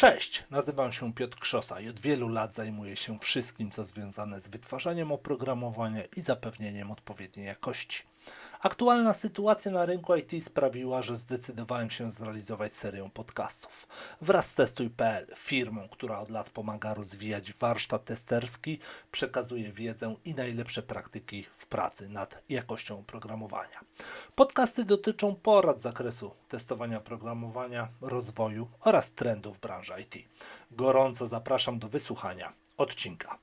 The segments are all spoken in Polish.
Cześć, nazywam się Piotr Krzosa i od wielu lat zajmuję się wszystkim, co związane z wytwarzaniem oprogramowania i zapewnieniem odpowiedniej jakości. Aktualna sytuacja na rynku IT sprawiła, że zdecydowałem się zrealizować serię podcastów. Wraz z Testuj.pl, firmą, która od lat pomaga rozwijać warsztat testerski, przekazuje wiedzę i najlepsze praktyki w pracy nad jakością oprogramowania. Podcasty dotyczą porad z zakresu testowania oprogramowania, rozwoju oraz trendów branży IT. Gorąco zapraszam do wysłuchania odcinka.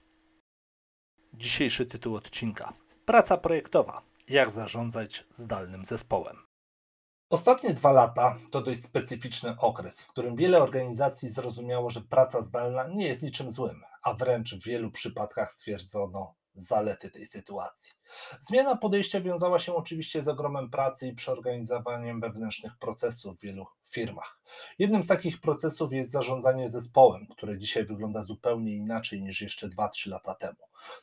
Dzisiejszy tytuł odcinka: Praca projektowa. Jak zarządzać zdalnym zespołem? Ostatnie 2 lata to dość specyficzny okres, w którym wiele organizacji zrozumiało, że praca zdalna nie jest niczym złym, a wręcz w wielu przypadkach stwierdzono zalety tej sytuacji. Zmiana podejścia wiązała się oczywiście z ogromem pracy i przeorganizowaniem wewnętrznych procesów w wielu firmach. Jednym z takich procesów jest zarządzanie zespołem, które dzisiaj wygląda zupełnie inaczej niż jeszcze 2-3 lata temu.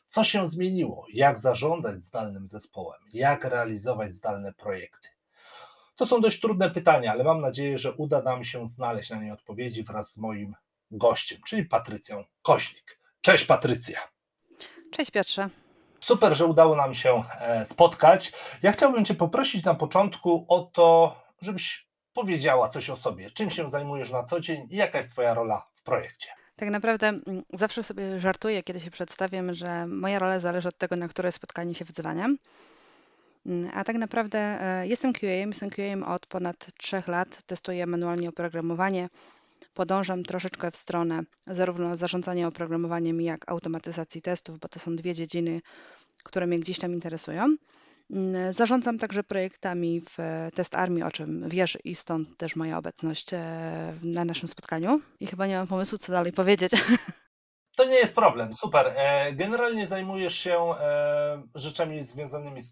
Co się zmieniło? Jak zarządzać zdalnym zespołem? Jak realizować zdalne projekty? To są dość trudne pytania, ale mam nadzieję, że uda nam się znaleźć na nie odpowiedzi wraz z moim gościem, czyli Patrycją Koźlik. Cześć Patrycja! Cześć Piotrze. Super, że udało nam się spotkać. Ja chciałbym Cię poprosić na początku o to, żebyś powiedziała coś o sobie. Czym się zajmujesz na co dzień i jaka jest Twoja rola w projekcie? Tak naprawdę zawsze sobie żartuję, kiedy się przedstawiam, że moja rola zależy od tego, na które spotkanie się wdzwaniam. A tak naprawdę jestem QA-em, od ponad 3 lat. Testuję manualnie oprogramowanie. Podążam troszeczkę w stronę zarówno zarządzania oprogramowaniem, jak automatyzacji testów, bo to są 2 dziedziny, które mnie gdzieś tam interesują. Zarządzam także projektami w TestArmy, o czym wiesz i stąd też moja obecność na naszym spotkaniu. I chyba nie mam pomysłu, co dalej powiedzieć. To nie jest problem, super. Generalnie zajmujesz się rzeczami związanymi z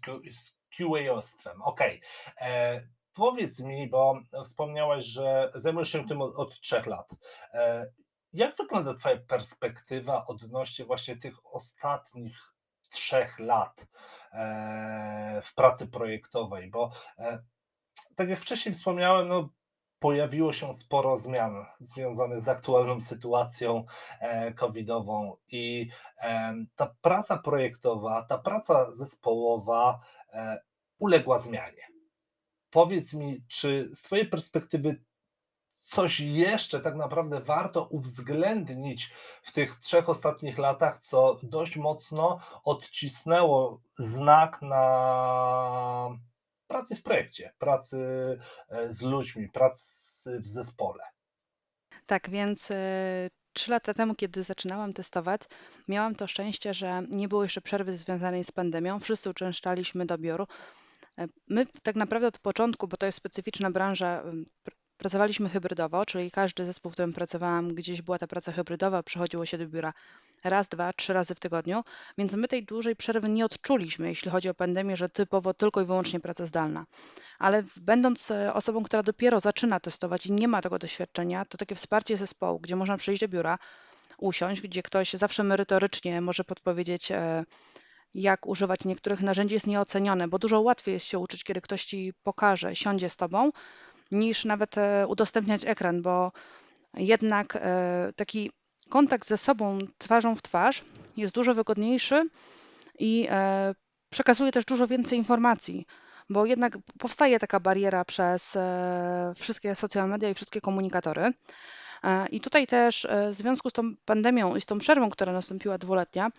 QA-ostwem. Okej. Powiedz mi, bo wspomniałaś, że zajmujesz się tym od 3 lat. Jak wygląda Twoja perspektywa odnośnie właśnie tych ostatnich 3 lat w pracy projektowej? Bo tak jak wcześniej wspomniałem, no, pojawiło się sporo zmian związanych z aktualną sytuacją covidową i ta praca projektowa, ta praca zespołowa uległa zmianie. Powiedz mi, czy z Twojej perspektywy coś jeszcze tak naprawdę warto uwzględnić w tych 3 ostatnich latach, co dość mocno odcisnęło znak na pracy w projekcie, pracy z ludźmi, pracy w zespole? Tak, więc 3 lata temu, kiedy zaczynałam testować, miałam to szczęście, że nie było jeszcze przerwy związanej z pandemią. Wszyscy uczęszczaliśmy do biur. My tak naprawdę od początku, bo to jest specyficzna branża, pracowaliśmy hybrydowo, czyli każdy zespół, w którym pracowałam, gdzieś była ta praca hybrydowa, przychodziło się do biura raz, 2, 3 razy w tygodniu, więc my tej dłużej przerwy nie odczuliśmy, jeśli chodzi o pandemię, że typowo tylko i wyłącznie praca zdalna. Ale będąc osobą, która dopiero zaczyna testować i nie ma tego doświadczenia, to takie wsparcie zespołu, gdzie można przyjść do biura, usiąść, gdzie ktoś zawsze merytorycznie może podpowiedzieć, jak używać niektórych narzędzi, jest nieocenione, bo dużo łatwiej jest się uczyć, kiedy ktoś Ci pokaże, siądzie z Tobą, niż nawet udostępniać ekran, bo jednak taki kontakt ze sobą twarzą w twarz jest dużo wygodniejszy i przekazuje też dużo więcej informacji, bo jednak powstaje taka bariera przez wszystkie social media i wszystkie komunikatory. I tutaj też w związku z tą pandemią i z tą przerwą, która nastąpiła 2-letnia,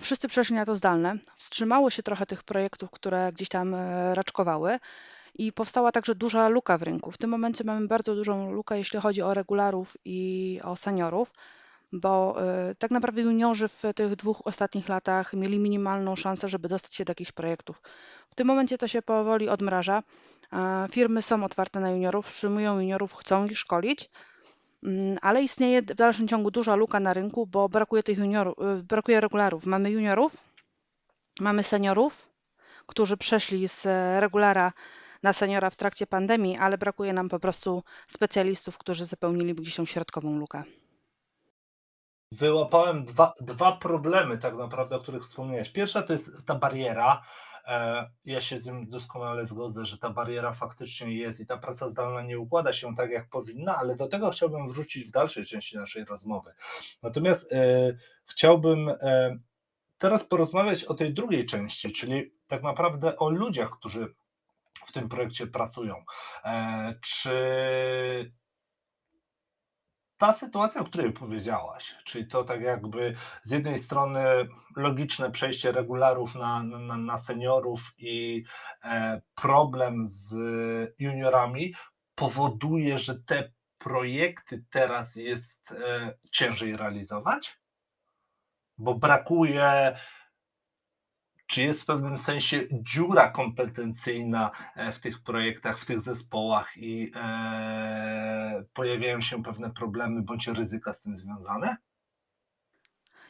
wszyscy przeszli na to zdalne, wstrzymało się trochę tych projektów, które gdzieś tam raczkowały i powstała także duża luka w rynku. W tym momencie mamy bardzo dużą lukę, jeśli chodzi o regularów i o seniorów, bo tak naprawdę juniorzy w tych 2 ostatnich latach mieli minimalną szansę, żeby dostać się do jakichś projektów. W tym momencie to się powoli odmraża. Firmy są otwarte na juniorów, przyjmują juniorów, chcą ich szkolić, ale istnieje w dalszym ciągu duża luka na rynku, bo brakuje tych juniorów, brakuje regularów. Mamy juniorów, mamy seniorów, którzy przeszli z regulara na seniora w trakcie pandemii, ale brakuje nam po prostu specjalistów, którzy zapełnili gdzieś tą środkową lukę. wyłapałem dwa problemy tak naprawdę, o których wspomniałeś. Pierwsza to jest ta bariera. Ja się z tym doskonale zgodzę, że ta bariera faktycznie jest i ta praca zdalna nie układa się tak, jak powinna, ale do tego chciałbym wrócić w dalszej części naszej rozmowy. Natomiast chciałbym teraz porozmawiać o tej drugiej części, czyli tak naprawdę o ludziach, którzy w tym projekcie pracują. Czy ta sytuacja, o której powiedziałaś, czyli to tak jakby z jednej strony logiczne przejście regularów na seniorów i problem z juniorami powoduje, że te projekty teraz jest ciężej realizować, bo brakuje, czy jest w pewnym sensie dziura kompetencyjna w tych projektach, w tych zespołach i pojawiają się pewne problemy bądź ryzyka z tym związane?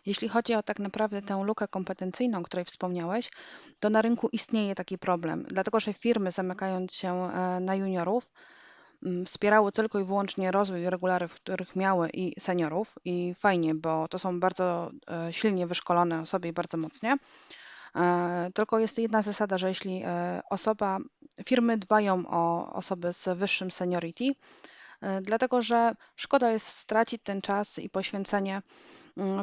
Jeśli chodzi o tak naprawdę tę lukę kompetencyjną, o której wspomniałeś, to na rynku istnieje taki problem, dlatego że firmy, zamykając się na juniorów, wspierały tylko i wyłącznie rozwój regularów, których miały, i seniorów, i fajnie, bo to są bardzo silnie wyszkolone osoby i bardzo mocnie. Tylko jest jedna zasada, że jeśli firmy dbają o osoby z wyższym seniority, dlatego że szkoda jest stracić ten czas i poświęcenie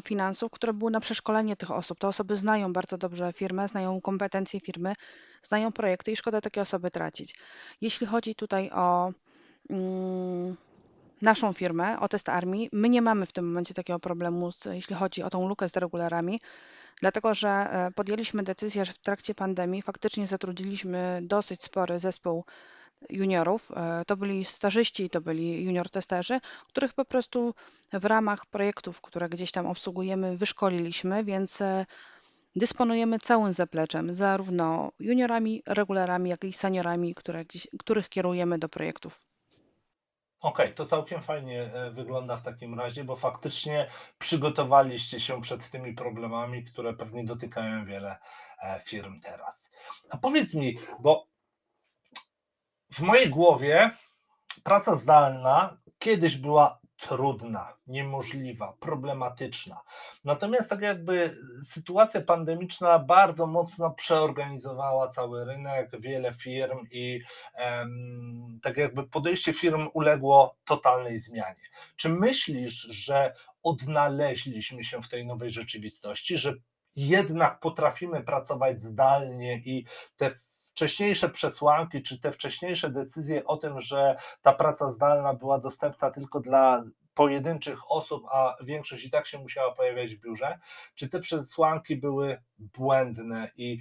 finansów, które były na przeszkolenie tych osób. Te osoby znają bardzo dobrze firmę, znają kompetencje firmy, znają projekty i szkoda takie osoby tracić. Jeśli chodzi tutaj o naszą firmę, o TestArmy, my nie mamy w tym momencie takiego problemu, jeśli chodzi o tą lukę z regularami, dlatego że podjęliśmy decyzję, że w trakcie pandemii faktycznie zatrudniliśmy dosyć spory zespół juniorów. To byli stażyści, to byli junior testerzy, których po prostu w ramach projektów, które gdzieś tam obsługujemy, wyszkoliliśmy, więc dysponujemy całym zapleczem, zarówno juniorami, regularami, jak i seniorami, których kierujemy do projektów. Okej, to całkiem fajnie wygląda w takim razie, bo faktycznie przygotowaliście się przed tymi problemami, które pewnie dotykają wiele firm teraz. A powiedz mi, bo w mojej głowie praca zdalna kiedyś była trudna, niemożliwa, problematyczna. Natomiast tak jakby sytuacja pandemiczna bardzo mocno przeorganizowała cały rynek, wiele firm i tak jakby podejście firm uległo totalnej zmianie. Czy myślisz, że odnaleźliśmy się w tej nowej rzeczywistości, że jednak potrafimy pracować zdalnie i te wcześniejsze przesłanki, czy te wcześniejsze decyzje o tym, że ta praca zdalna była dostępna tylko dla pojedynczych osób, a większość i tak się musiała pojawiać w biurze, czy te przesłanki były błędne i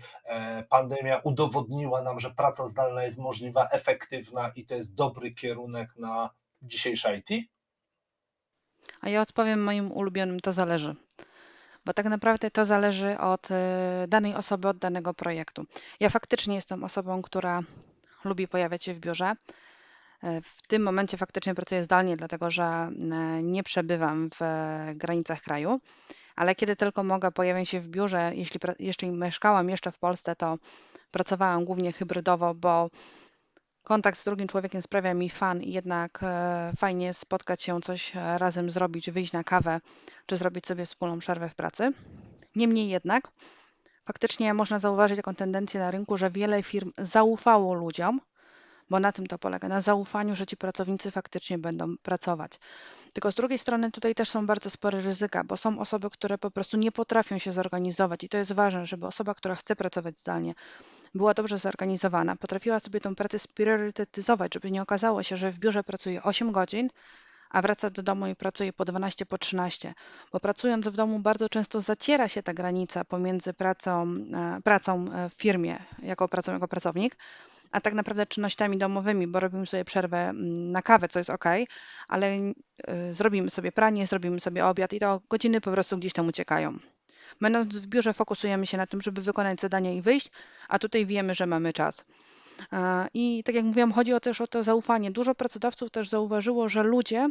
pandemia udowodniła nam, że praca zdalna jest możliwa, efektywna i to jest dobry kierunek na dzisiejsze IT? A ja odpowiem moim ulubionym: to zależy. Bo tak naprawdę to zależy od danej osoby, od danego projektu. Ja faktycznie jestem osobą, która lubi pojawiać się w biurze. W tym momencie faktycznie pracuję zdalnie, dlatego że nie przebywam w granicach kraju, ale kiedy tylko mogę, pojawiam się w biurze. Jeśli mieszkałam jeszcze w Polsce, to pracowałam głównie hybrydowo, bo kontakt z drugim człowiekiem sprawia mi fan i jednak fajnie spotkać się, coś razem zrobić, wyjść na kawę, czy zrobić sobie wspólną przerwę w pracy. Niemniej jednak faktycznie można zauważyć taką tendencję na rynku, że wiele firm zaufało ludziom, bo na tym to polega, na zaufaniu, że ci pracownicy faktycznie będą pracować. Tylko z drugiej strony tutaj też są bardzo spore ryzyka, bo są osoby, które po prostu nie potrafią się zorganizować i to jest ważne, żeby osoba, która chce pracować zdalnie, była dobrze zorganizowana, potrafiła sobie tę pracę spriorytetyzować, żeby nie okazało się, że w biurze pracuje 8 godzin, a wraca do domu i pracuje po 12, po 13, bo pracując w domu bardzo często zaciera się ta granica pomiędzy pracą w firmie, jako pracownik, a tak naprawdę czynnościami domowymi, bo robimy sobie przerwę na kawę, co jest ok, ale zrobimy sobie pranie, zrobimy sobie obiad i to godziny po prostu gdzieś tam uciekają. Będąc w biurze fokusujemy się na tym, żeby wykonać zadania i wyjść, a tutaj wiemy, że mamy czas. I tak jak mówiłam, chodzi też o to zaufanie. Dużo pracodawców też zauważyło, że ludzie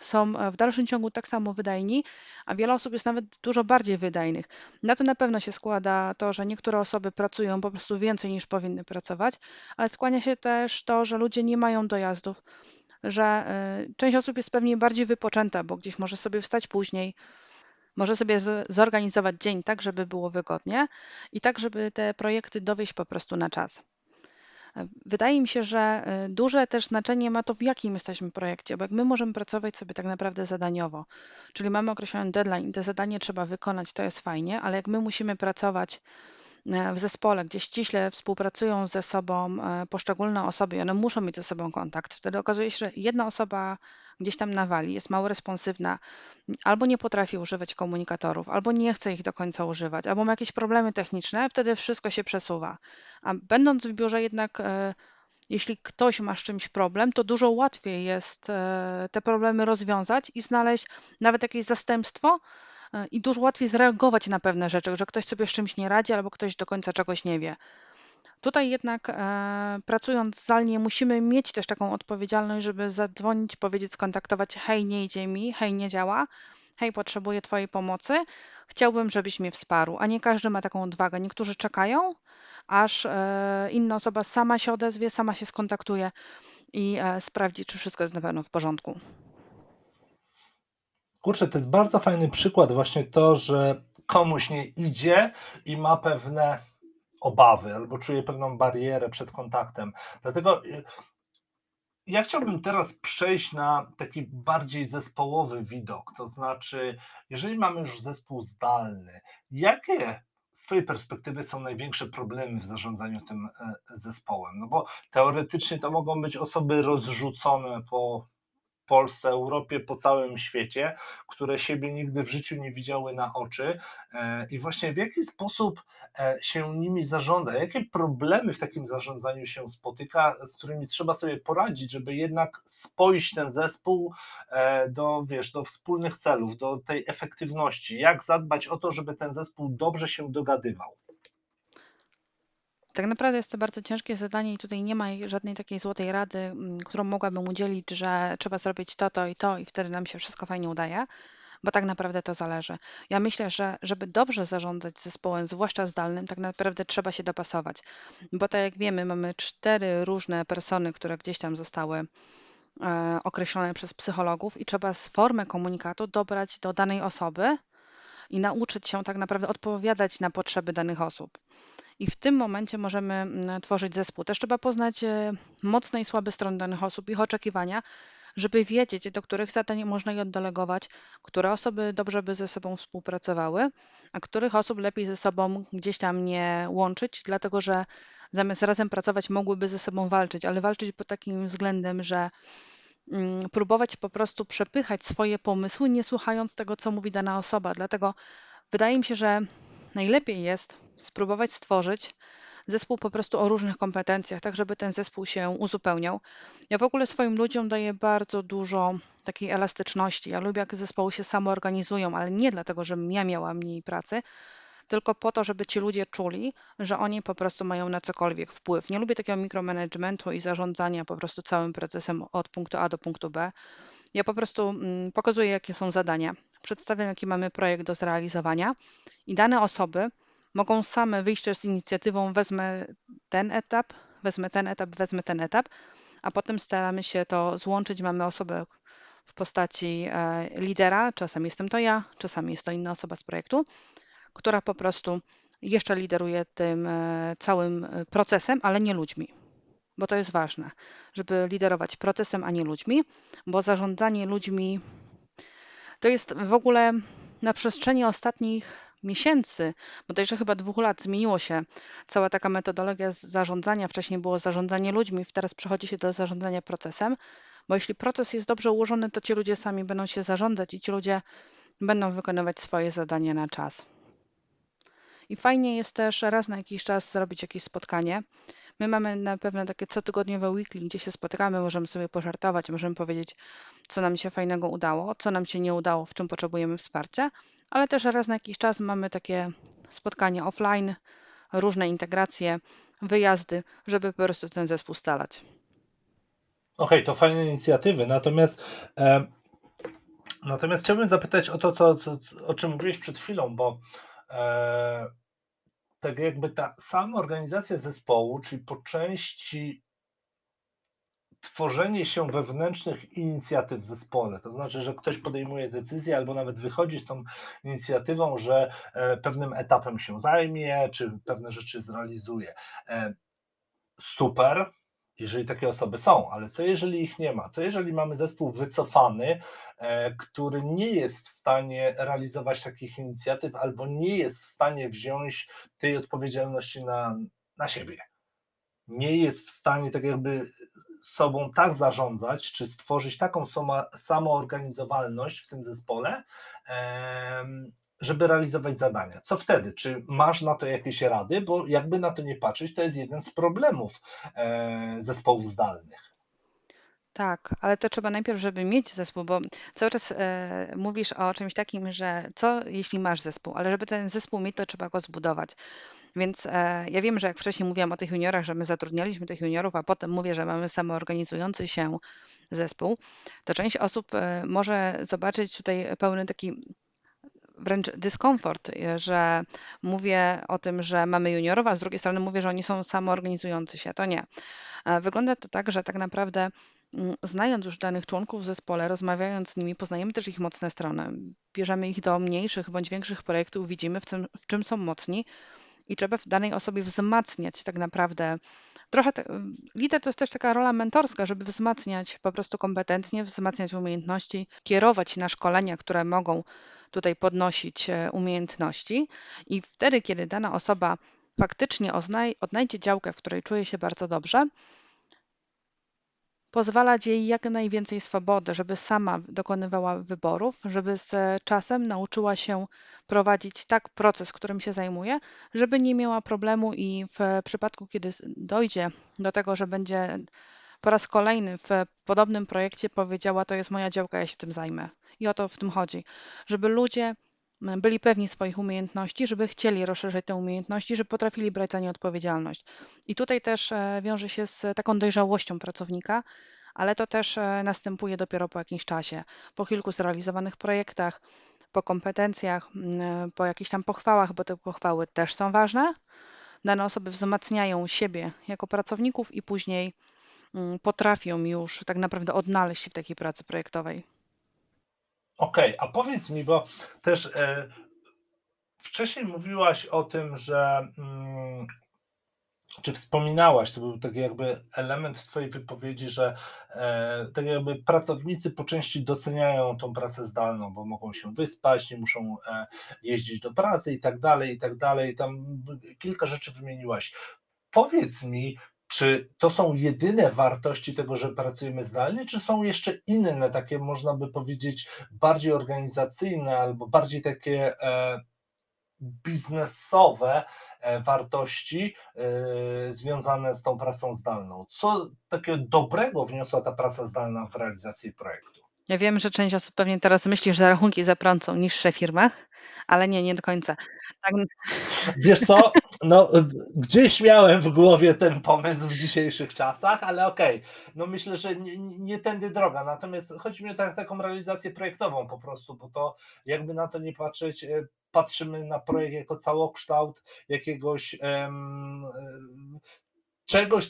są w dalszym ciągu tak samo wydajni, a wiele osób jest nawet dużo bardziej wydajnych. Na to na pewno się składa to, że niektóre osoby pracują po prostu więcej niż powinny pracować, ale skłania się też to, że ludzie nie mają dojazdów, że część osób jest pewnie bardziej wypoczęta, bo gdzieś może sobie wstać później, Może sobie zorganizować dzień tak, żeby było wygodnie i tak, żeby te projekty dowieść po prostu na czas. Wydaje mi się, że duże też znaczenie ma to, w jakim jesteśmy projekcie, bo jak my możemy pracować sobie tak naprawdę zadaniowo, czyli mamy określony deadline i to zadanie trzeba wykonać, to jest fajnie, ale jak my musimy pracować w zespole, gdzie ściśle współpracują ze sobą poszczególne osoby i one muszą mieć ze sobą kontakt, wtedy okazuje się, że jedna osoba gdzieś tam nawali, jest mało responsywna, albo nie potrafi używać komunikatorów, albo nie chce ich do końca używać, albo ma jakieś problemy techniczne, wtedy wszystko się przesuwa. A będąc w biurze jednak, jeśli ktoś ma z czymś problem, to dużo łatwiej jest te problemy rozwiązać i znaleźć nawet jakieś zastępstwo, i dużo łatwiej zareagować na pewne rzeczy, że ktoś sobie z czymś nie radzi albo ktoś do końca czegoś nie wie. Tutaj jednak pracując zdalnie musimy mieć też taką odpowiedzialność, żeby zadzwonić, powiedzieć, skontaktować: hej, nie idzie mi, hej, nie działa, hej, potrzebuję Twojej pomocy, chciałbym, żebyś mnie wsparł. A nie każdy ma taką odwagę. Niektórzy czekają, aż inna osoba sama się odezwie, sama się skontaktuje i sprawdzi, czy wszystko jest na pewno w porządku. Kurczę, to jest bardzo fajny przykład właśnie to, że komuś nie idzie i ma pewne obawy albo czuje pewną barierę przed kontaktem. Dlatego ja chciałbym teraz przejść na taki bardziej zespołowy widok. To znaczy, jeżeli mamy już zespół zdalny, jakie z Twojej perspektywy są największe problemy w zarządzaniu tym zespołem? No bo teoretycznie to mogą być osoby rozrzucone po Polsce, Europie, po całym świecie, które siebie nigdy w życiu nie widziały na oczy i właśnie w jaki sposób się nimi zarządza, jakie problemy w takim zarządzaniu się spotyka, z którymi trzeba sobie poradzić, żeby jednak spoić ten zespół do wspólnych celów, do tej efektywności, jak zadbać o to, żeby ten zespół dobrze się dogadywał. Tak naprawdę jest to bardzo ciężkie zadanie i tutaj nie ma żadnej takiej złotej rady, którą mogłabym udzielić, że trzeba zrobić to i wtedy nam się wszystko fajnie udaje, bo tak naprawdę to zależy. Ja myślę, że żeby dobrze zarządzać zespołem, zwłaszcza zdalnym, tak naprawdę trzeba się dopasować, bo tak jak wiemy, mamy 4 różne persony, które gdzieś tam zostały określone przez psychologów i trzeba formę komunikatu dobrać do danej osoby i nauczyć się tak naprawdę odpowiadać na potrzeby danych osób. I w tym momencie możemy tworzyć zespół. Też trzeba poznać mocne i słabe strony danych osób, ich oczekiwania, żeby wiedzieć, do których zadań można je oddelegować, które osoby dobrze by ze sobą współpracowały, a których osób lepiej ze sobą gdzieś tam nie łączyć, dlatego że zamiast razem pracować mogłyby ze sobą walczyć, ale walczyć pod takim względem, że próbować po prostu przepychać swoje pomysły, nie słuchając tego, co mówi dana osoba. Dlatego wydaje mi się, że najlepiej jest spróbować stworzyć zespół po prostu o różnych kompetencjach, tak żeby ten zespół się uzupełniał. Ja w ogóle swoim ludziom daję bardzo dużo takiej elastyczności. Ja lubię, jak zespoły się samoorganizują, ale nie dlatego, żebym ja miała mniej pracy, tylko po to, żeby ci ludzie czuli, że oni po prostu mają na cokolwiek wpływ. Nie lubię takiego mikromanagementu i zarządzania po prostu całym procesem od punktu A do punktu B. Ja po prostu pokazuję, jakie są zadania, przedstawiam, jaki mamy projekt do zrealizowania i dane osoby mogą same wyjść też z inicjatywą, wezmę ten etap, a potem staramy się to złączyć. Mamy osobę w postaci lidera, czasami jestem to ja, czasami jest to inna osoba z projektu, która po prostu jeszcze lideruje tym całym procesem, ale nie ludźmi. Bo to jest ważne, żeby liderować procesem, a nie ludźmi, bo zarządzanie ludźmi to jest w ogóle na przestrzeni ostatnich miesięcy, bodajże chyba 2 lat zmieniło się cała taka metodologia zarządzania. Wcześniej było zarządzanie ludźmi, teraz przechodzi się do zarządzania procesem, bo jeśli proces jest dobrze ułożony, to ci ludzie sami będą się zarządzać i ci ludzie będą wykonywać swoje zadania na czas. I fajnie jest też raz na jakiś czas zrobić jakieś spotkanie. My mamy na pewno takie cotygodniowe weekly, gdzie się spotykamy, możemy sobie pożartować, możemy powiedzieć, co nam się fajnego udało, co nam się nie udało, w czym potrzebujemy wsparcia, ale też raz na jakiś czas mamy takie spotkania offline, różne integracje, wyjazdy, żeby po prostu ten zespół scalać. Okej, to fajne inicjatywy, natomiast chciałbym zapytać o to, o czym mówiłeś przed chwilą, bo tak jakby ta sama organizacja zespołu, czyli po części tworzenie się wewnętrznych inicjatyw w zespole, to znaczy, że ktoś podejmuje decyzję albo nawet wychodzi z tą inicjatywą, że pewnym etapem się zajmie, czy pewne rzeczy zrealizuje. Super, jeżeli takie osoby są, ale co jeżeli ich nie ma? Co jeżeli mamy zespół wycofany, który nie jest w stanie realizować takich inicjatyw albo nie jest w stanie wziąć tej odpowiedzialności na siebie? Nie jest w stanie tak jakby sobą tak zarządzać, czy stworzyć taką samoorganizowalność w tym zespole, żeby realizować zadania. Co wtedy? Czy masz na to jakieś rady? Bo jakby na to nie patrzeć, to jest jeden z problemów zespołów zdalnych. Tak, ale to trzeba najpierw, żeby mieć zespół, bo cały czas mówisz o czymś takim, że co jeśli masz zespół, ale żeby ten zespół mieć, to trzeba go zbudować. Więc ja wiem, że jak wcześniej mówiłam o tych juniorach, że my zatrudnialiśmy tych juniorów, a potem mówię, że mamy samoorganizujący się zespół, to część osób może zobaczyć tutaj pełny taki wręcz dyskomfort, że mówię o tym, że mamy juniorów, a z drugiej strony mówię, że oni są samoorganizujący się. To nie. Wygląda to tak, że tak naprawdę znając już danych członków w zespole, rozmawiając z nimi, poznajemy też ich mocne strony. Bierzemy ich do mniejszych bądź większych projektów, widzimy w czym są mocni i trzeba w danej osobie wzmacniać tak naprawdę. Trochę lider to jest też taka rola mentorska, żeby wzmacniać po prostu kompetentnie, wzmacniać umiejętności, kierować na szkolenia, które mogą tutaj podnosić umiejętności i wtedy, kiedy dana osoba faktycznie odnajdzie działkę, w której czuje się bardzo dobrze, pozwalać jej jak najwięcej swobody, żeby sama dokonywała wyborów, żeby z czasem nauczyła się prowadzić tak proces, którym się zajmuje, żeby nie miała problemu i w przypadku, kiedy dojdzie do tego, że będzie po raz kolejny w podobnym projekcie powiedziała, to jest moja działka, ja się tym zajmę. I o to w tym chodzi, żeby ludzie byli pewni swoich umiejętności, żeby chcieli rozszerzyć te umiejętności, żeby potrafili brać za nie odpowiedzialność. I tutaj też wiąże się z taką dojrzałością pracownika, ale to też następuje dopiero po jakimś czasie, po kilku zrealizowanych projektach, po kompetencjach, po jakichś tam pochwałach, bo te pochwały też są ważne. Dane osoby wzmacniają siebie jako pracowników i później potrafią już tak naprawdę odnaleźć się w takiej pracy projektowej. Okej, a powiedz mi, bo też wcześniej mówiłaś o tym, że czy wspominałaś, to był taki jakby element twojej wypowiedzi, że tak jakby pracownicy po części doceniają tą pracę zdalną, bo mogą się wyspać, nie muszą jeździć do pracy i tak dalej, tam kilka rzeczy wymieniłaś. Powiedz mi, czy to są jedyne wartości tego, że pracujemy zdalnie, czy są jeszcze inne, takie można by powiedzieć bardziej organizacyjne albo bardziej takie biznesowe wartości związane z tą pracą zdalną? Co takiego dobrego wniosła ta praca zdalna w realizacji projektu? Ja wiem, że część osób pewnie teraz myśli, że rachunki za prąd są niższe w firmach, ale nie do końca. Tak. Wiesz co, no gdzieś miałem w głowie ten pomysł w dzisiejszych czasach, ale okej. No myślę, że nie tędy droga, natomiast chodzi mi o taką realizację projektową po prostu, bo to jakby na to nie patrzeć, patrzymy na projekt jako całokształt jakiegoś czegoś,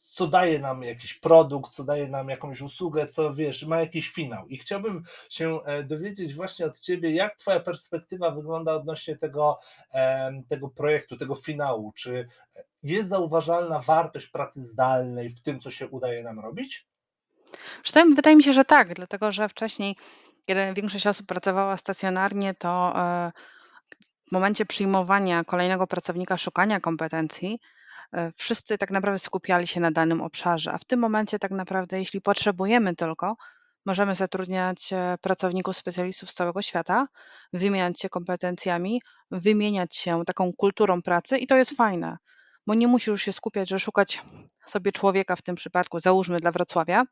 co daje nam jakiś produkt, co daje nam jakąś usługę, co wiesz, ma jakiś finał. I chciałbym się dowiedzieć właśnie od ciebie, jak twoja perspektywa wygląda odnośnie tego projektu, tego finału. Czy jest zauważalna wartość pracy zdalnej w tym, co się udaje nam robić? Wydaje mi się, że tak, dlatego że wcześniej, kiedy większość osób pracowała stacjonarnie, to w momencie przyjmowania kolejnego pracownika, szukania kompetencji, wszyscy tak naprawdę skupiali się na danym obszarze, a w tym momencie tak naprawdę, jeśli potrzebujemy tylko, możemy zatrudniać pracowników, specjalistów z całego świata, wymieniać się kompetencjami, wymieniać się taką kulturą pracy i to jest fajne, bo nie musisz już się skupiać, że szukać sobie człowieka w tym przypadku, załóżmy dla Wrocławia,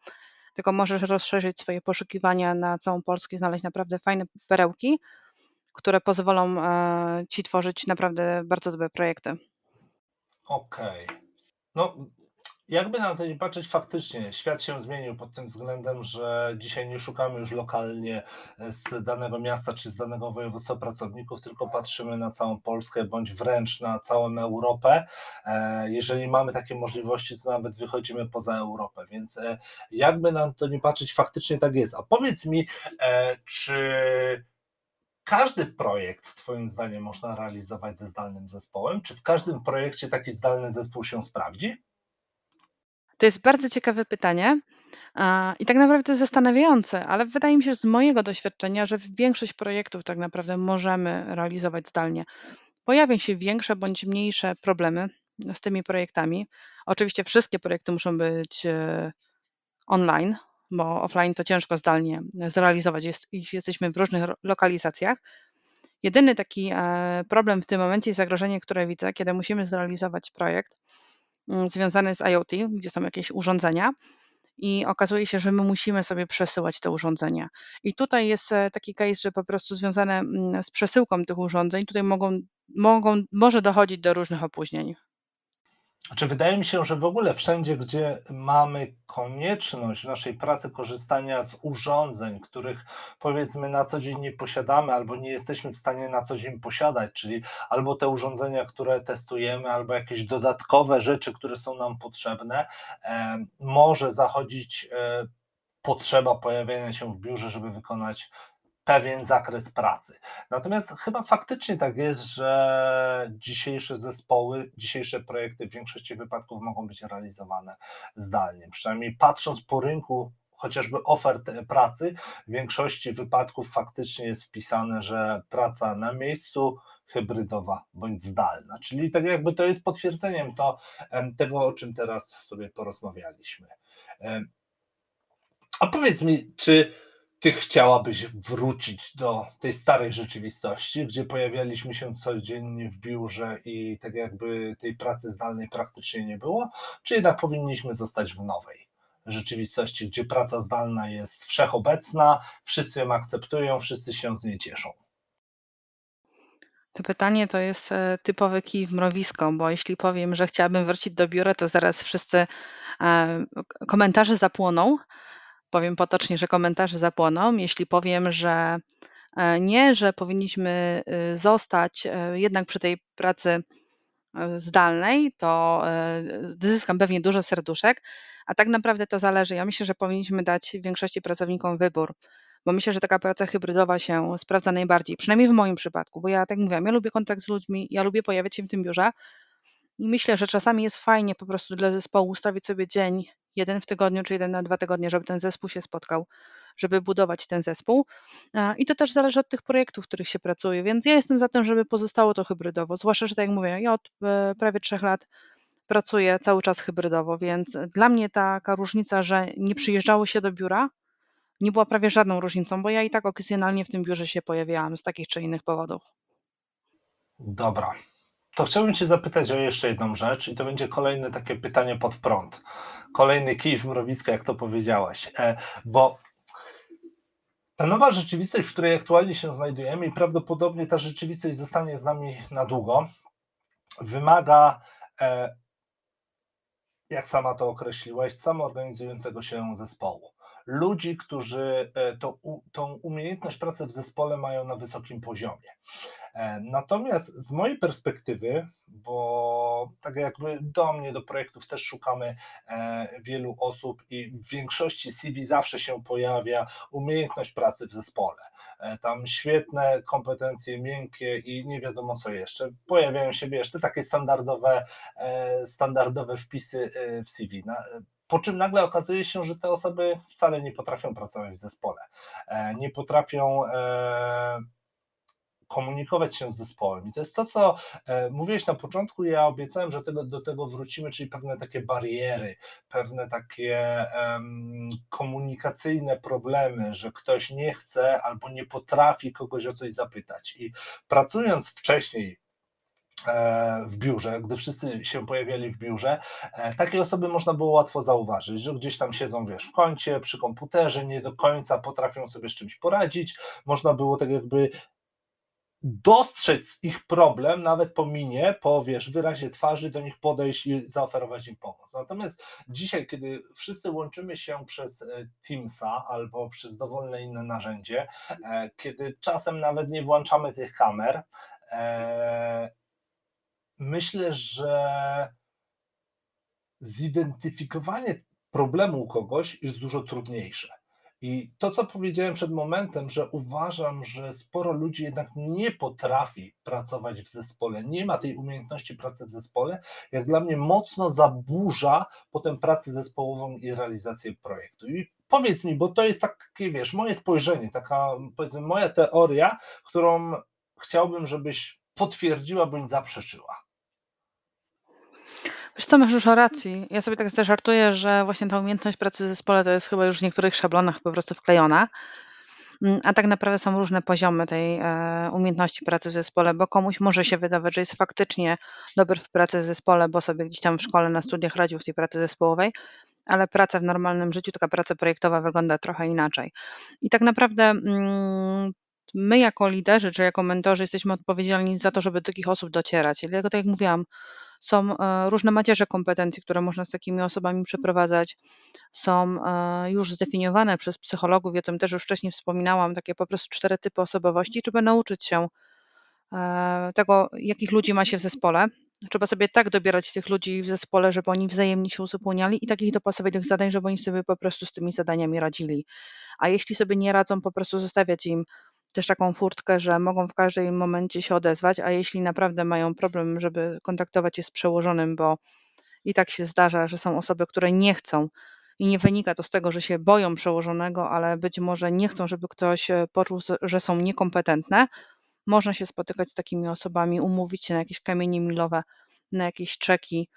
tylko możesz rozszerzyć swoje poszukiwania na całą Polskę i znaleźć naprawdę fajne perełki, które pozwolą ci tworzyć naprawdę bardzo dobre projekty. Okej. No Jakby na to nie patrzeć, faktycznie świat się zmienił pod tym względem, że dzisiaj nie szukamy już lokalnie z danego miasta czy z danego województwa pracowników, tylko patrzymy na całą Polskę bądź wręcz na całą Europę. Jeżeli mamy takie możliwości, to nawet wychodzimy poza Europę, więc jakby na to nie patrzeć, faktycznie tak jest. A powiedz mi, czy każdy projekt twoim zdaniem można realizować ze zdalnym zespołem? Czy w każdym projekcie taki zdalny zespół się sprawdzi? To jest bardzo ciekawe pytanie i tak naprawdę zastanawiające, ale wydaje mi się z mojego doświadczenia, że większość projektów tak naprawdę możemy realizować zdalnie. Pojawią się większe bądź mniejsze problemy z tymi projektami. Oczywiście wszystkie projekty muszą być online, bo offline to ciężko zdalnie zrealizować, jeśli jesteśmy w różnych lokalizacjach. Jedyny taki problem w tym momencie jest zagrożenie, które widzę, kiedy musimy zrealizować projekt związany z IoT, gdzie są jakieś urządzenia i okazuje się, że my musimy sobie przesyłać te urządzenia. I tutaj jest taki case, że po prostu związane z przesyłką tych urządzeń, tutaj może dochodzić do różnych opóźnień. Znaczy, wydaje mi się, że w ogóle wszędzie, gdzie mamy konieczność w naszej pracy korzystania z urządzeń, których powiedzmy na co dzień nie posiadamy albo nie jesteśmy w stanie na co dzień posiadać, czyli albo te urządzenia, które testujemy, albo jakieś dodatkowe rzeczy, które są nam potrzebne, może zachodzić potrzeba pojawienia się w biurze, żeby wykonać pewien zakres pracy. Natomiast chyba faktycznie tak jest, że dzisiejsze zespoły, dzisiejsze projekty w większości wypadków mogą być realizowane zdalnie. Przynajmniej patrząc po rynku chociażby ofert pracy, w większości wypadków faktycznie jest wpisane, że praca na miejscu, hybrydowa bądź zdalna. Czyli tak jakby to jest potwierdzeniem tego, o czym teraz sobie porozmawialiśmy. A powiedz mi, czy ty chciałabyś wrócić do tej starej rzeczywistości, gdzie pojawialiśmy się codziennie w biurze i tak jakby tej pracy zdalnej praktycznie nie było, czy jednak powinniśmy zostać w nowej rzeczywistości, gdzie praca zdalna jest wszechobecna, wszyscy ją akceptują, wszyscy się z niej cieszą? To pytanie to jest typowy kij w mrowisko, bo jeśli powiem, że chciałabym wrócić do biura, to zaraz wszyscy komentarze zapłoną. Powiem potocznie, że komentarze zapłoną. Jeśli powiem, że nie, że powinniśmy zostać jednak przy tej pracy zdalnej, to zyskam pewnie dużo serduszek, a tak naprawdę to zależy. Ja myślę, że powinniśmy dać większości pracownikom wybór, bo myślę, że taka praca hybrydowa się sprawdza najbardziej, przynajmniej w moim przypadku, bo ja tak mówiłam, ja lubię kontakt z ludźmi, ja lubię pojawiać się w tym biurze i myślę, że czasami jest fajnie po prostu dla zespołu ustawić sobie dzień, jeden w tygodniu czy jeden na 2 tygodnie, żeby ten zespół się spotkał, żeby budować ten zespół. I to też zależy od tych projektów, w których się pracuje, więc ja jestem za tym, żeby pozostało to hybrydowo, zwłaszcza, że tak jak mówię, ja od prawie 3 lat pracuję cały czas hybrydowo, więc dla mnie taka różnica, że nie przyjeżdżało się do biura, nie była prawie żadną różnicą, bo ja i tak okazjonalnie w tym biurze się pojawiałam z takich czy innych powodów. Dobra. To chciałbym cię zapytać o jeszcze jedną rzecz i to będzie kolejne takie pytanie pod prąd. Kolejny kij w mrowisko, jak to powiedziałaś, bo ta nowa rzeczywistość, w której aktualnie się znajdujemy i prawdopodobnie ta rzeczywistość zostanie z nami na długo, wymaga, jak sama to określiłaś, samoorganizującego się zespołu. Ludzi, którzy tą umiejętność pracy w zespole mają na wysokim poziomie. Natomiast z mojej perspektywy, bo tak jakby do projektów też szukamy wielu osób i w większości CV zawsze się pojawia umiejętność pracy w zespole. Tam świetne kompetencje miękkie i nie wiadomo co jeszcze. Pojawiają się, te takie standardowe wpisy w CV. Po czym nagle okazuje się, że te osoby wcale nie potrafią pracować w zespole, nie potrafią komunikować się z zespołem. I to jest to, co mówiłeś na początku, ja obiecałem, że do tego wrócimy, czyli pewne takie bariery, pewne takie komunikacyjne problemy, że ktoś nie chce albo nie potrafi kogoś o coś zapytać. I pracując wcześniej w biurze, gdy wszyscy się pojawiali w biurze, takie osoby można było łatwo zauważyć, że gdzieś tam siedzą w kącie, przy komputerze, nie do końca potrafią sobie z czymś poradzić, można było tak jakby dostrzec ich problem, nawet po minie, po wyrazie twarzy, do nich podejść i zaoferować im pomoc. Natomiast dzisiaj, kiedy wszyscy łączymy się przez Teamsa albo przez dowolne inne narzędzie, kiedy czasem nawet nie włączamy tych kamer, myślę, że zidentyfikowanie problemu u kogoś jest dużo trudniejsze. I to, co powiedziałem przed momentem, że uważam, że sporo ludzi jednak nie potrafi pracować w zespole, nie ma tej umiejętności pracy w zespole, jak dla mnie mocno zaburza potem pracę zespołową i realizację projektu. I powiedz mi, bo to jest takie, moje spojrzenie, taka, powiedzmy, moja teoria, którą chciałbym, żebyś potwierdziła bądź zaprzeczyła. Wiesz co, masz już o racji. Ja sobie tak żartuję, że właśnie ta umiejętność pracy w zespole to jest chyba już w niektórych szablonach po prostu wklejona, a tak naprawdę są różne poziomy tej umiejętności pracy w zespole, bo komuś może się wydawać, że jest faktycznie dobry w pracy w zespole, bo sobie gdzieś tam w szkole, na studiach radził w tej pracy zespołowej, ale praca w normalnym życiu, taka praca projektowa wygląda trochę inaczej. I tak naprawdę my jako liderzy, czy jako mentorzy jesteśmy odpowiedzialni za to, żeby do takich osób docierać. Dlatego, tak jak mówiłam, są różne macierze kompetencji, które można z takimi osobami przeprowadzać, są już zdefiniowane przez psychologów, ja o tym też już wcześniej wspominałam, takie po prostu 4 typy osobowości. Trzeba nauczyć się tego, jakich ludzi ma się w zespole. Trzeba sobie tak dobierać tych ludzi w zespole, żeby oni wzajemnie się uzupełniali i takich dopasować tych zadań, żeby oni sobie po prostu z tymi zadaniami radzili. A jeśli sobie nie radzą, po prostu zostawiać im też taką furtkę, że mogą w każdym momencie się odezwać, a jeśli naprawdę mają problem, żeby kontaktować się z przełożonym, bo i tak się zdarza, że są osoby, które nie chcą i nie wynika to z tego, że się boją przełożonego, ale być może nie chcą, żeby ktoś poczuł, że są niekompetentne, można się spotykać z takimi osobami, umówić się na jakieś kamienie milowe, na jakieś czeki,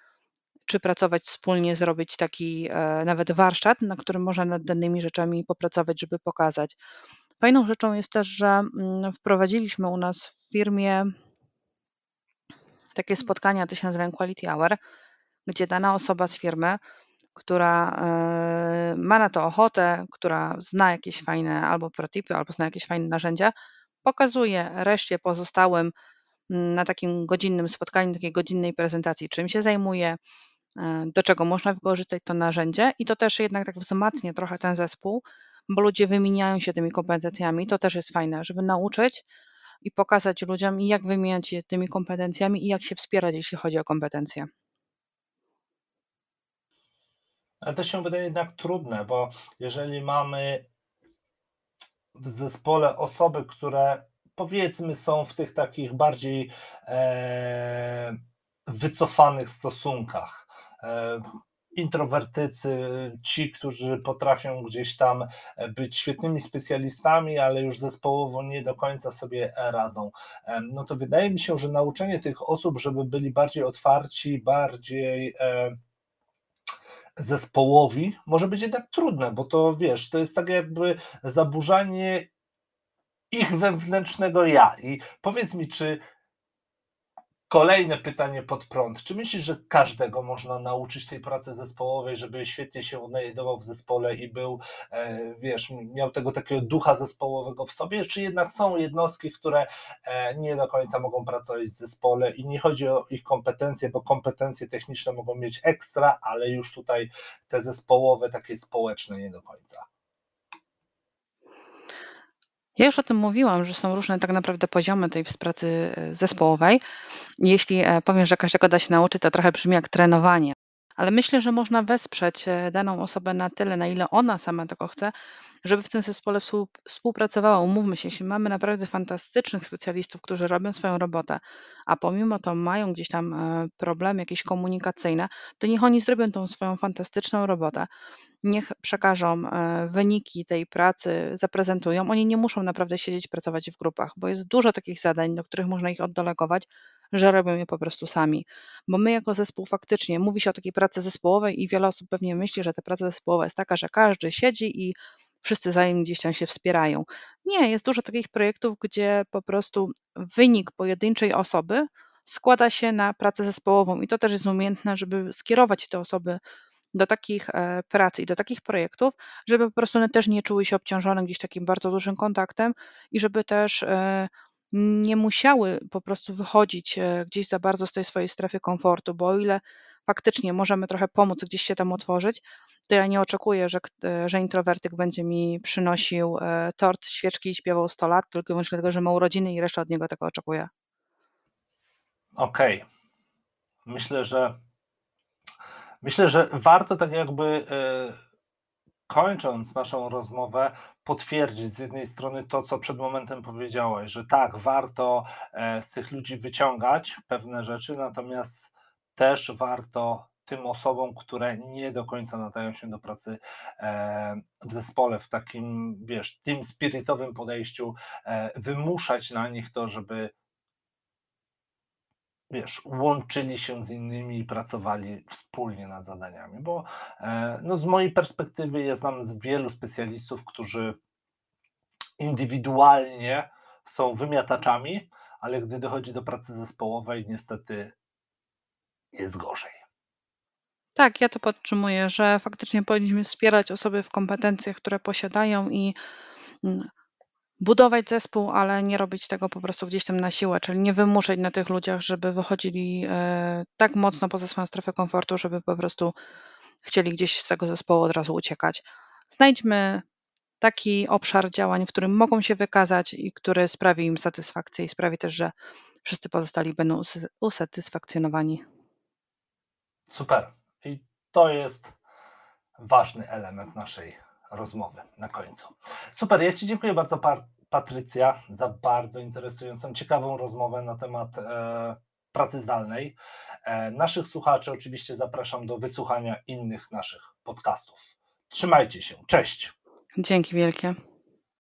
czy pracować wspólnie, zrobić taki nawet warsztat, na którym można nad danymi rzeczami popracować, żeby pokazać. Fajną rzeczą jest też, że wprowadziliśmy u nas w firmie takie spotkania, to się nazywają Quality Hour, gdzie dana osoba z firmy, która ma na to ochotę, która zna jakieś fajne albo protipy, albo zna jakieś fajne narzędzia, pokazuje reszcie pozostałym na takim godzinnym spotkaniu, takiej godzinnej prezentacji, czym się zajmuje, do czego można wykorzystać to narzędzie i to też jednak tak wzmacnia trochę ten zespół, bo ludzie wymieniają się tymi kompetencjami, to też jest fajne, żeby nauczyć i pokazać ludziom, jak wymieniać się tymi kompetencjami i jak się wspierać, jeśli chodzi o kompetencje. Ale to się wydaje jednak trudne, bo jeżeli mamy w zespole osoby, które powiedzmy są w tych takich bardziej wycofanych stosunkach, introwertycy, ci, którzy potrafią gdzieś tam być świetnymi specjalistami, ale już zespołowo nie do końca sobie radzą. No to wydaje mi się, że nauczenie tych osób, żeby byli bardziej otwarci, bardziej zespołowi, może być jednak trudne, bo to to jest tak jakby zaburzanie ich wewnętrznego ja. I powiedz mi, czy kolejne pytanie pod prąd. Czy myślisz, że każdego można nauczyć tej pracy zespołowej, żeby świetnie się odnajdował w zespole i był, miał tego takiego ducha zespołowego w sobie? Czy jednak są jednostki, które nie do końca mogą pracować w zespole i nie chodzi o ich kompetencje, bo kompetencje techniczne mogą mieć ekstra, ale już tutaj te zespołowe, takie społeczne nie do końca? Ja już o tym mówiłam, że są różne tak naprawdę poziomy tej pracy zespołowej. Jeśli powiem, że każdego da się nauczyć, to trochę brzmi jak trenowanie. Ale myślę, że można wesprzeć daną osobę na tyle, na ile ona sama tego chce, żeby w tym zespole współpracowała. Umówmy się, jeśli mamy naprawdę fantastycznych specjalistów, którzy robią swoją robotę, a pomimo to mają gdzieś tam problemy jakieś komunikacyjne, to niech oni zrobią tą swoją fantastyczną robotę. Niech przekażą wyniki tej pracy, zaprezentują. Oni nie muszą naprawdę siedzieć, pracować w grupach, bo jest dużo takich zadań, do których można ich oddelegować, że robią je po prostu sami. Bo my jako zespół faktycznie, mówi się o takiej pracy zespołowej i wiele osób pewnie myśli, że ta praca zespołowa jest taka, że każdy siedzi i wszyscy wzajemnie gdzieś tam się wspierają. Nie, jest dużo takich projektów, gdzie po prostu wynik pojedynczej osoby składa się na pracę zespołową i to też jest umiejętne, żeby skierować te osoby do takich prac i do takich projektów, żeby po prostu one też nie czuły się obciążone gdzieś takim bardzo dużym kontaktem i żeby też nie musiały po prostu wychodzić gdzieś za bardzo z tej swojej strefy komfortu, bo o ile faktycznie możemy trochę pomóc gdzieś się tam otworzyć, to ja nie oczekuję, że introwertyk będzie mi przynosił tort, świeczki i śpiewał 100 lat, tylko wyłącznie dlatego, że ma urodziny i reszta od niego tego oczekuje. Okej. Myślę, że warto tak jakby kończąc naszą rozmowę potwierdzić z jednej strony to, co przed momentem powiedziałeś, że tak, warto z tych ludzi wyciągać pewne rzeczy, natomiast też warto tym osobom, które nie do końca nadają się do pracy w zespole, w takim, wiesz, team spiritowym podejściu, wymuszać na nich to, żeby, wiesz, łączyli się z innymi i pracowali wspólnie nad zadaniami, bo no, z mojej perspektywy ja znam wielu specjalistów, którzy indywidualnie są wymiataczami, ale gdy dochodzi do pracy zespołowej, niestety jest gorzej. Tak, ja to podtrzymuję, że faktycznie powinniśmy wspierać osoby w kompetencjach, które posiadają i budować zespół, ale nie robić tego po prostu gdzieś tam na siłę, czyli nie wymuszać na tych ludziach, żeby wychodzili tak mocno poza swoją strefę komfortu, żeby po prostu chcieli gdzieś z tego zespołu od razu uciekać. Znajdźmy taki obszar działań, w którym mogą się wykazać i który sprawi im satysfakcję i sprawi też, że wszyscy pozostali będą usatysfakcjonowani. Super. I to jest ważny element naszej rozmowy na końcu. Super, ja Ci dziękuję bardzo, Patrycja, za bardzo interesującą, ciekawą rozmowę na temat pracy zdalnej. Naszych słuchaczy oczywiście zapraszam do wysłuchania innych naszych podcastów. Trzymajcie się, cześć! Dzięki wielkie.